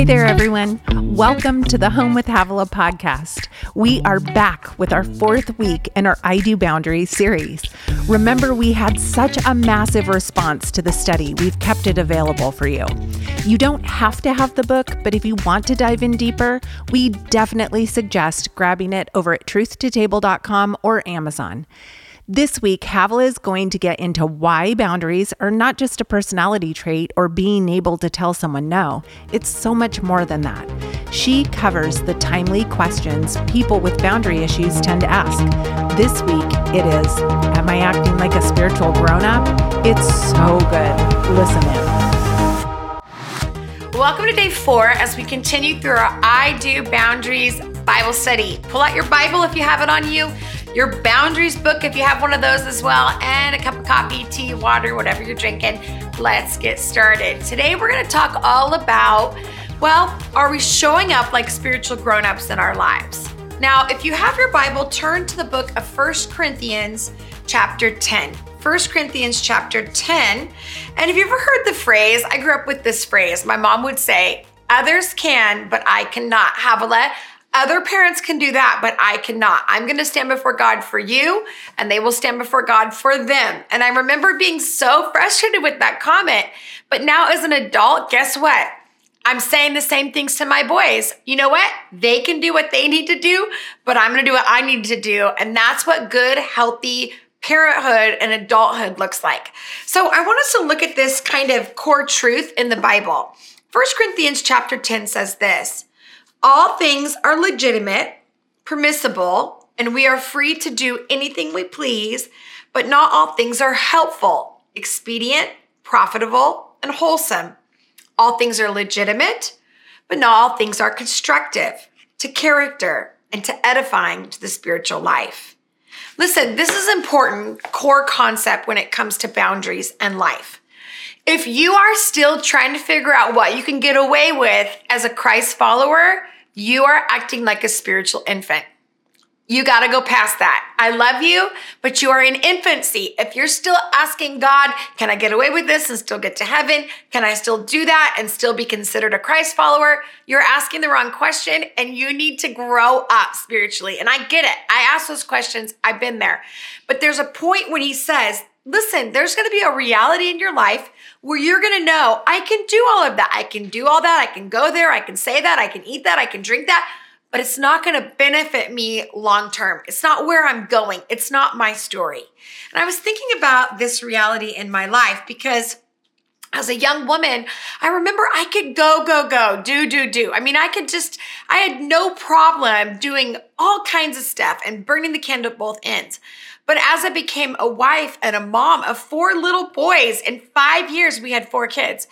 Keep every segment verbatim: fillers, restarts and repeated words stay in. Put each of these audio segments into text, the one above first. Hi there, everyone. Welcome to the Home with Havilah podcast. We are back with our fourth week in our I Do Boundaries series. Remember, we had such a massive response to the study. We've kept it available for you. You don't have to have the book, but if you want to dive in deeper, we definitely suggest grabbing it over at truth to table dot com or Amazon. This week, Havilah is going to get into why boundaries are not just a personality trait or being able to tell someone no. It's so much more than that. She covers the timely questions people with boundary issues tend to ask. This week, it is, am I acting like a spiritual grown-up? It's so good. Listen in. Welcome to day four as we continue through our I Do Boundaries Bible study. Pull out your Bible if you have it on you, your boundaries book if you have one of those as well, and a cup of coffee, tea, water, whatever you're drinking. Let's get started. Today we're going to talk all about, well, are we showing up like spiritual grown-ups in our lives? Now, if you have your Bible, turn to the book of First Corinthians chapter ten. First Corinthians chapter ten. And if you've ever heard the phrase, I grew up with this phrase. My mom would say, others can, but I cannot. Havilah, other parents can do that, but I cannot. I'm going to stand before God for you, and they will stand before God for them. And I remember being so frustrated with that comment. But now as an adult, guess what? I'm saying the same things to my boys. You know what? They can do what they need to do, but I'm going to do what I need to do. And that's what good, healthy parenthood and adulthood looks like. So I want us to look at this kind of core truth in the Bible. First Corinthians chapter ten says this, all things are legitimate, permissible, and we are free to do anything we please, but not all things are helpful, expedient, profitable, and wholesome. All things are legitimate, but not all things are constructive to character and to edifying to the spiritual life. Listen, this is an important core concept when it comes to boundaries and life. If you are still trying to figure out what you can get away with as a Christ follower, you are acting like a spiritual infant. You got to go past that. I love you, but you are in infancy. If you're still asking God, can I get away with this and still get to heaven? Can I still do that and still be considered a Christ follower? You're asking the wrong question, and you need to grow up spiritually. And I get it. I ask those questions. I've been there. But there's a point when he says, listen, there's going to be a reality in your life where you're going to know, I can do all of that. I can do all that. I can go there. I can say that. I can eat that. I can drink that. But it's not going to benefit me long term. It's not where I'm going. It's not my story. And I was thinking about this reality in my life because as a young woman, I remember I could go, go, go, do, do, do. I mean, I could just, I had no problem doing all kinds of stuff and burning the candle at both ends. But as I became a wife and a mom of four little boys, in five years, we had four kids.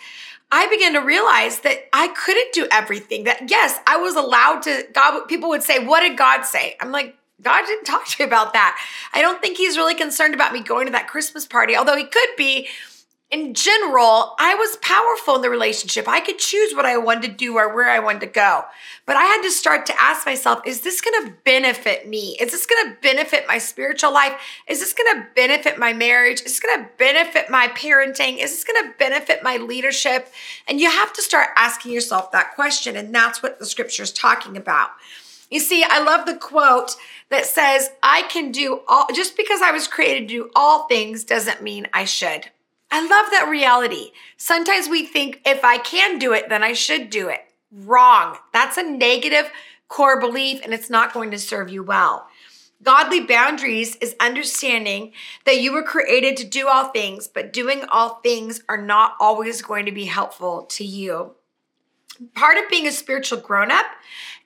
I began to realize that I couldn't do everything. That yes, I was allowed to, God, people would say, what did God say? I'm like, God didn't talk to me about that. I don't think he's really concerned about me going to that Christmas party, although he could be. In general, I was powerful in the relationship. I could choose what I wanted to do or where I wanted to go. But I had to start to ask myself, is this going to benefit me? Is this going to benefit my spiritual life? Is this going to benefit my marriage? Is this going to benefit my parenting? Is this going to benefit my leadership? And you have to start asking yourself that question. And that's what the scripture is talking about. You see, I love the quote that says, I can do all, just because I was created to do all things doesn't mean I should. I love that reality. Sometimes we think if I can do it, then I should do it. Wrong. That's a negative core belief, and it's not going to serve you well. Godly boundaries is understanding that you were created to do all things, but doing all things are not always going to be helpful to you. Part of being a spiritual grown-up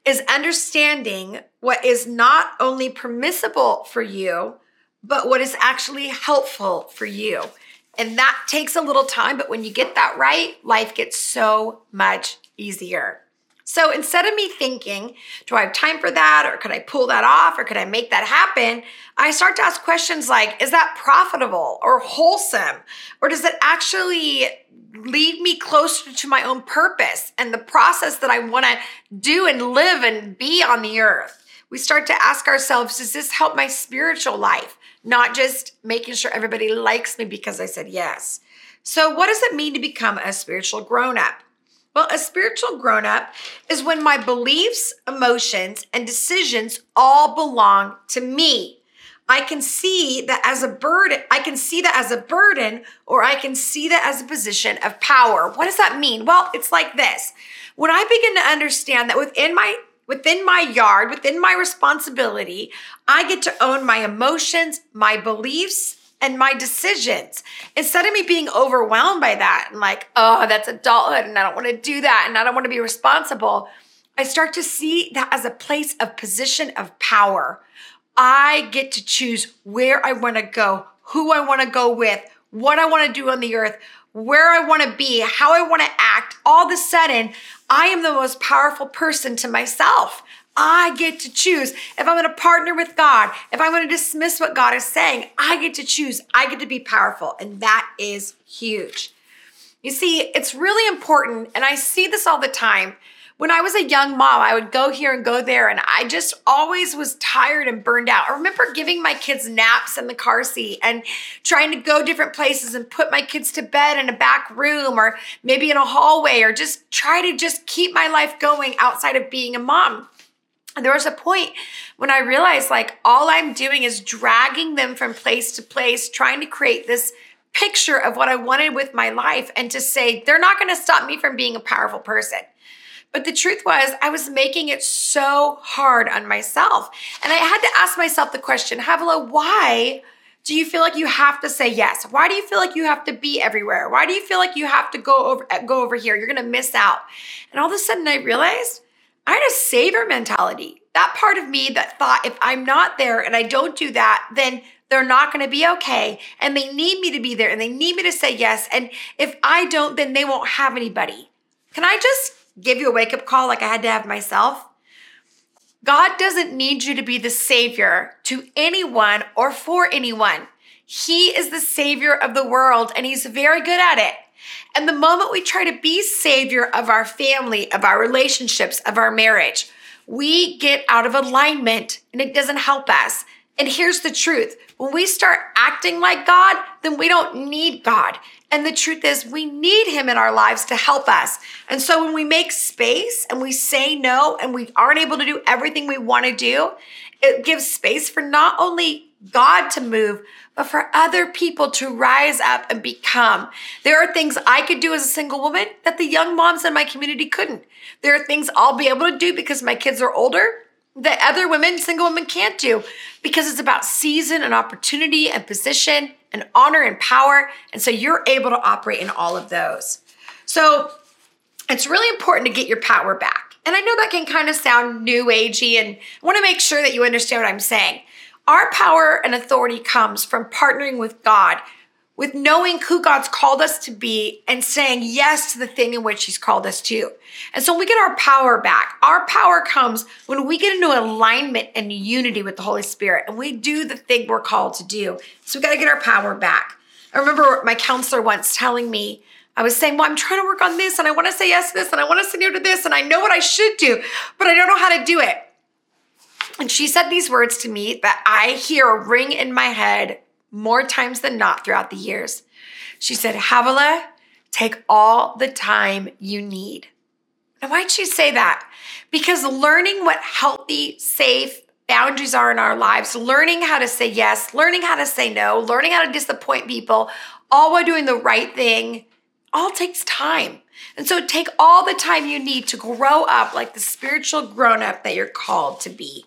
is understanding what is not only permissible for you, but what is actually helpful for you. And that takes a little time, but when you get that right, life gets so much easier. So instead of me thinking, do I have time for that? Or could I pull that off? Or could I make that happen? I start to ask questions like, is that profitable or wholesome? Or does it actually lead me closer to my own purpose and the process that I want to do and live and be on the earth? We start to ask ourselves, does this help my spiritual life? Not just making sure everybody likes me because I said yes. So what does it mean to become a spiritual grown-up? Well, a spiritual grown-up is when my beliefs, emotions, and decisions all belong to me. I can see that as a burden, I can see that as a burden, or I can see that as a position of power. What does that mean? Well, it's like this. When I begin to understand that within my within my yard, within my responsibility, I get to own my emotions, my beliefs, and my decisions. Instead of me being overwhelmed by that and like, oh, that's adulthood and I don't want to do that and I don't want to be responsible, I start to see that as a place of position of power. I get to choose where I want to go, who I want to go with, what I want to do on the earth, where I want to be, how I want to act. All of a sudden, I am the most powerful person to myself. I get to choose if I'm going to partner with God, if I'm going to dismiss what God is saying. I get to choose. I get to be powerful. And that is huge. You see, it's really important. And I see this all the time. When I was a young mom, I would go here and go there, and I just always was tired and burned out. I remember giving my kids naps in the car seat and trying to go different places and put my kids to bed in a back room or maybe in a hallway, or just try to just keep my life going outside of being a mom. And there was a point when I realized, like, all I'm doing is dragging them from place to place, trying to create this picture of what I wanted with my life and to say, they're not going to stop me from being a powerful person. But the truth was, I was making it so hard on myself. And I had to ask myself the question, Havilah, why do you feel like you have to say yes? Why do you feel like you have to be everywhere? Why do you feel like you have to go over, go over here? You're going to miss out. And all of a sudden I realized I had a savior mentality. That part of me that thought if I'm not there and I don't do that, then they're not going to be okay. And they need me to be there and they need me to say yes. And if I don't, then they won't have anybody. Can I just give you a wake-up call like I had to have myself? God doesn't need you to be the savior to anyone or for anyone. He is the savior of the world, and he's very good at it. And the moment we try to be savior of our family, of our relationships, of our marriage, we get out of alignment, and it doesn't help us. And here's the truth. When we start acting like God, then we don't need God. And the truth is, we need him in our lives to help us. And so when we make space and we say no and we aren't able to do everything we want to do, it gives space for not only God to move, but for other people to rise up and become. There are things I could do as a single woman that the young moms in my community couldn't. There are things I'll be able to do because my kids are older that other women, single women, can't do, because it's about season and opportunity and position and honor and power. And so you're able to operate in all of those. So it's really important to get your power back. And I know that can kind of sound new agey, and I want to make sure that you understand what I'm saying. Our power and authority comes from partnering with God, with knowing who God's called us to be and saying yes to the thing in which he's called us to. And so we get our power back. Our power comes when we get into alignment and unity with the Holy Spirit, and we do the thing we're called to do. So we got to get our power back. I remember my counselor once telling me, I was saying, well, I'm trying to work on this, and I want to say yes to this, and I want to say no to this, and I know what I should do, but I don't know how to do it. And she said these words to me that I hear a ring in my head more times than not throughout the years. She said, Havilah, take all the time you need. Now, why'd she say that? Because learning what healthy, safe boundaries are in our lives, learning how to say yes, learning how to say no, learning how to disappoint people, all while doing the right thing, all takes time. And so take all the time you need to grow up like the spiritual grown-up that you're called to be.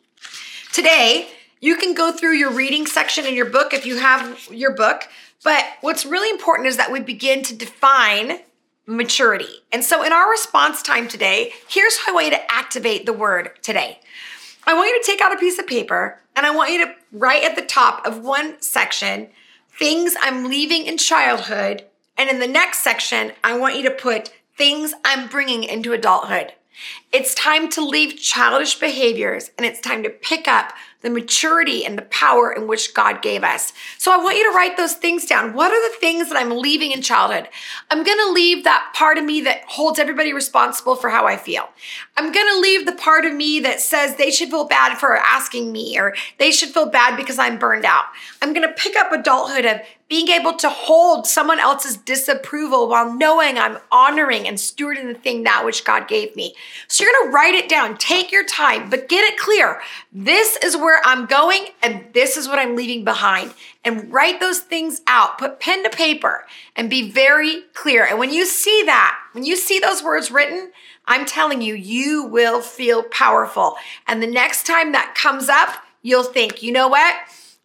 Today, you can go through your reading section in your book if you have your book. But what's really important is that we begin to define maturity. And so in our response time today, here's how I want you to activate the word today. I want you to take out a piece of paper, and I want you to write at the top of one section, things I'm leaving in childhood. And in the next section, I want you to put things I'm bringing into adulthood. It's time to leave childish behaviors, and it's time to pick up the maturity and the power in which God gave us. So I want you to write those things down. What are the things that I'm leaving in childhood? I'm going to leave that part of me that holds everybody responsible for how I feel. I'm going to leave the part of me that says they should feel bad for asking me, or they should feel bad because I'm burned out. I'm going to pick up adulthood of being able to hold someone else's disapproval while knowing I'm honoring and stewarding the thing, that which God gave me. So you're going to write it down. Take your time, but get it clear. This is where I'm going, and this is what I'm leaving behind. And write those things out. Put pen to paper and be very clear. And when you see that, when you see those words written, I'm telling you, you will feel powerful. And the next time that comes up, you'll think, you know what?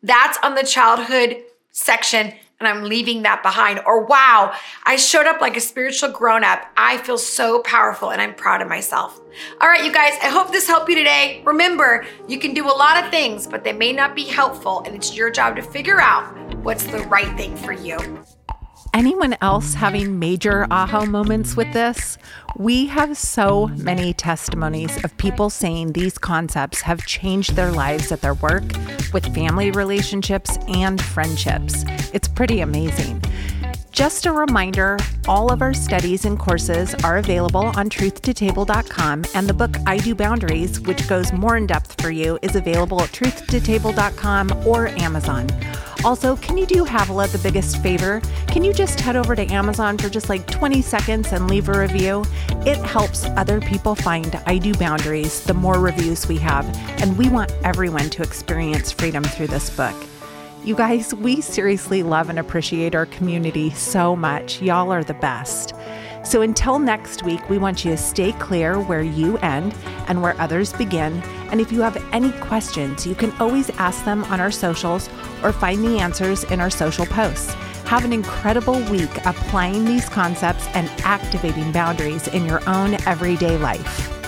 That's on the childhood section, and I'm leaving that behind. Or, wow, I showed up like a spiritual grown-up. I feel so powerful, and I'm proud of myself. All right, you guys, I hope this helped you today. Remember, you can do a lot of things, but they may not be helpful, and it's your job to figure out what's the right thing for you. Anyone else having major aha moments with this? We have so many testimonies of people saying these concepts have changed their lives at their work, with family relationships and friendships. It's pretty amazing. Just a reminder, all of our studies and courses are available on truth to table dot com, and the book I Do Boundaries, which goes more in depth for you, is available at truth to table dot com or Amazon. Also, can you do Havilah the biggest favor? Can you just head over to Amazon for just like twenty seconds and leave a review? It helps other people find I Do Boundaries the more reviews we have, and we want everyone to experience freedom through this book. You guys, we seriously love and appreciate our community so much. Y'all are the best. So until next week, we want you to stay clear where you end and where others begin. And if you have any questions, you can always ask them on our socials or find the answers in our social posts. Have an incredible week applying these concepts and activating boundaries in your own everyday life.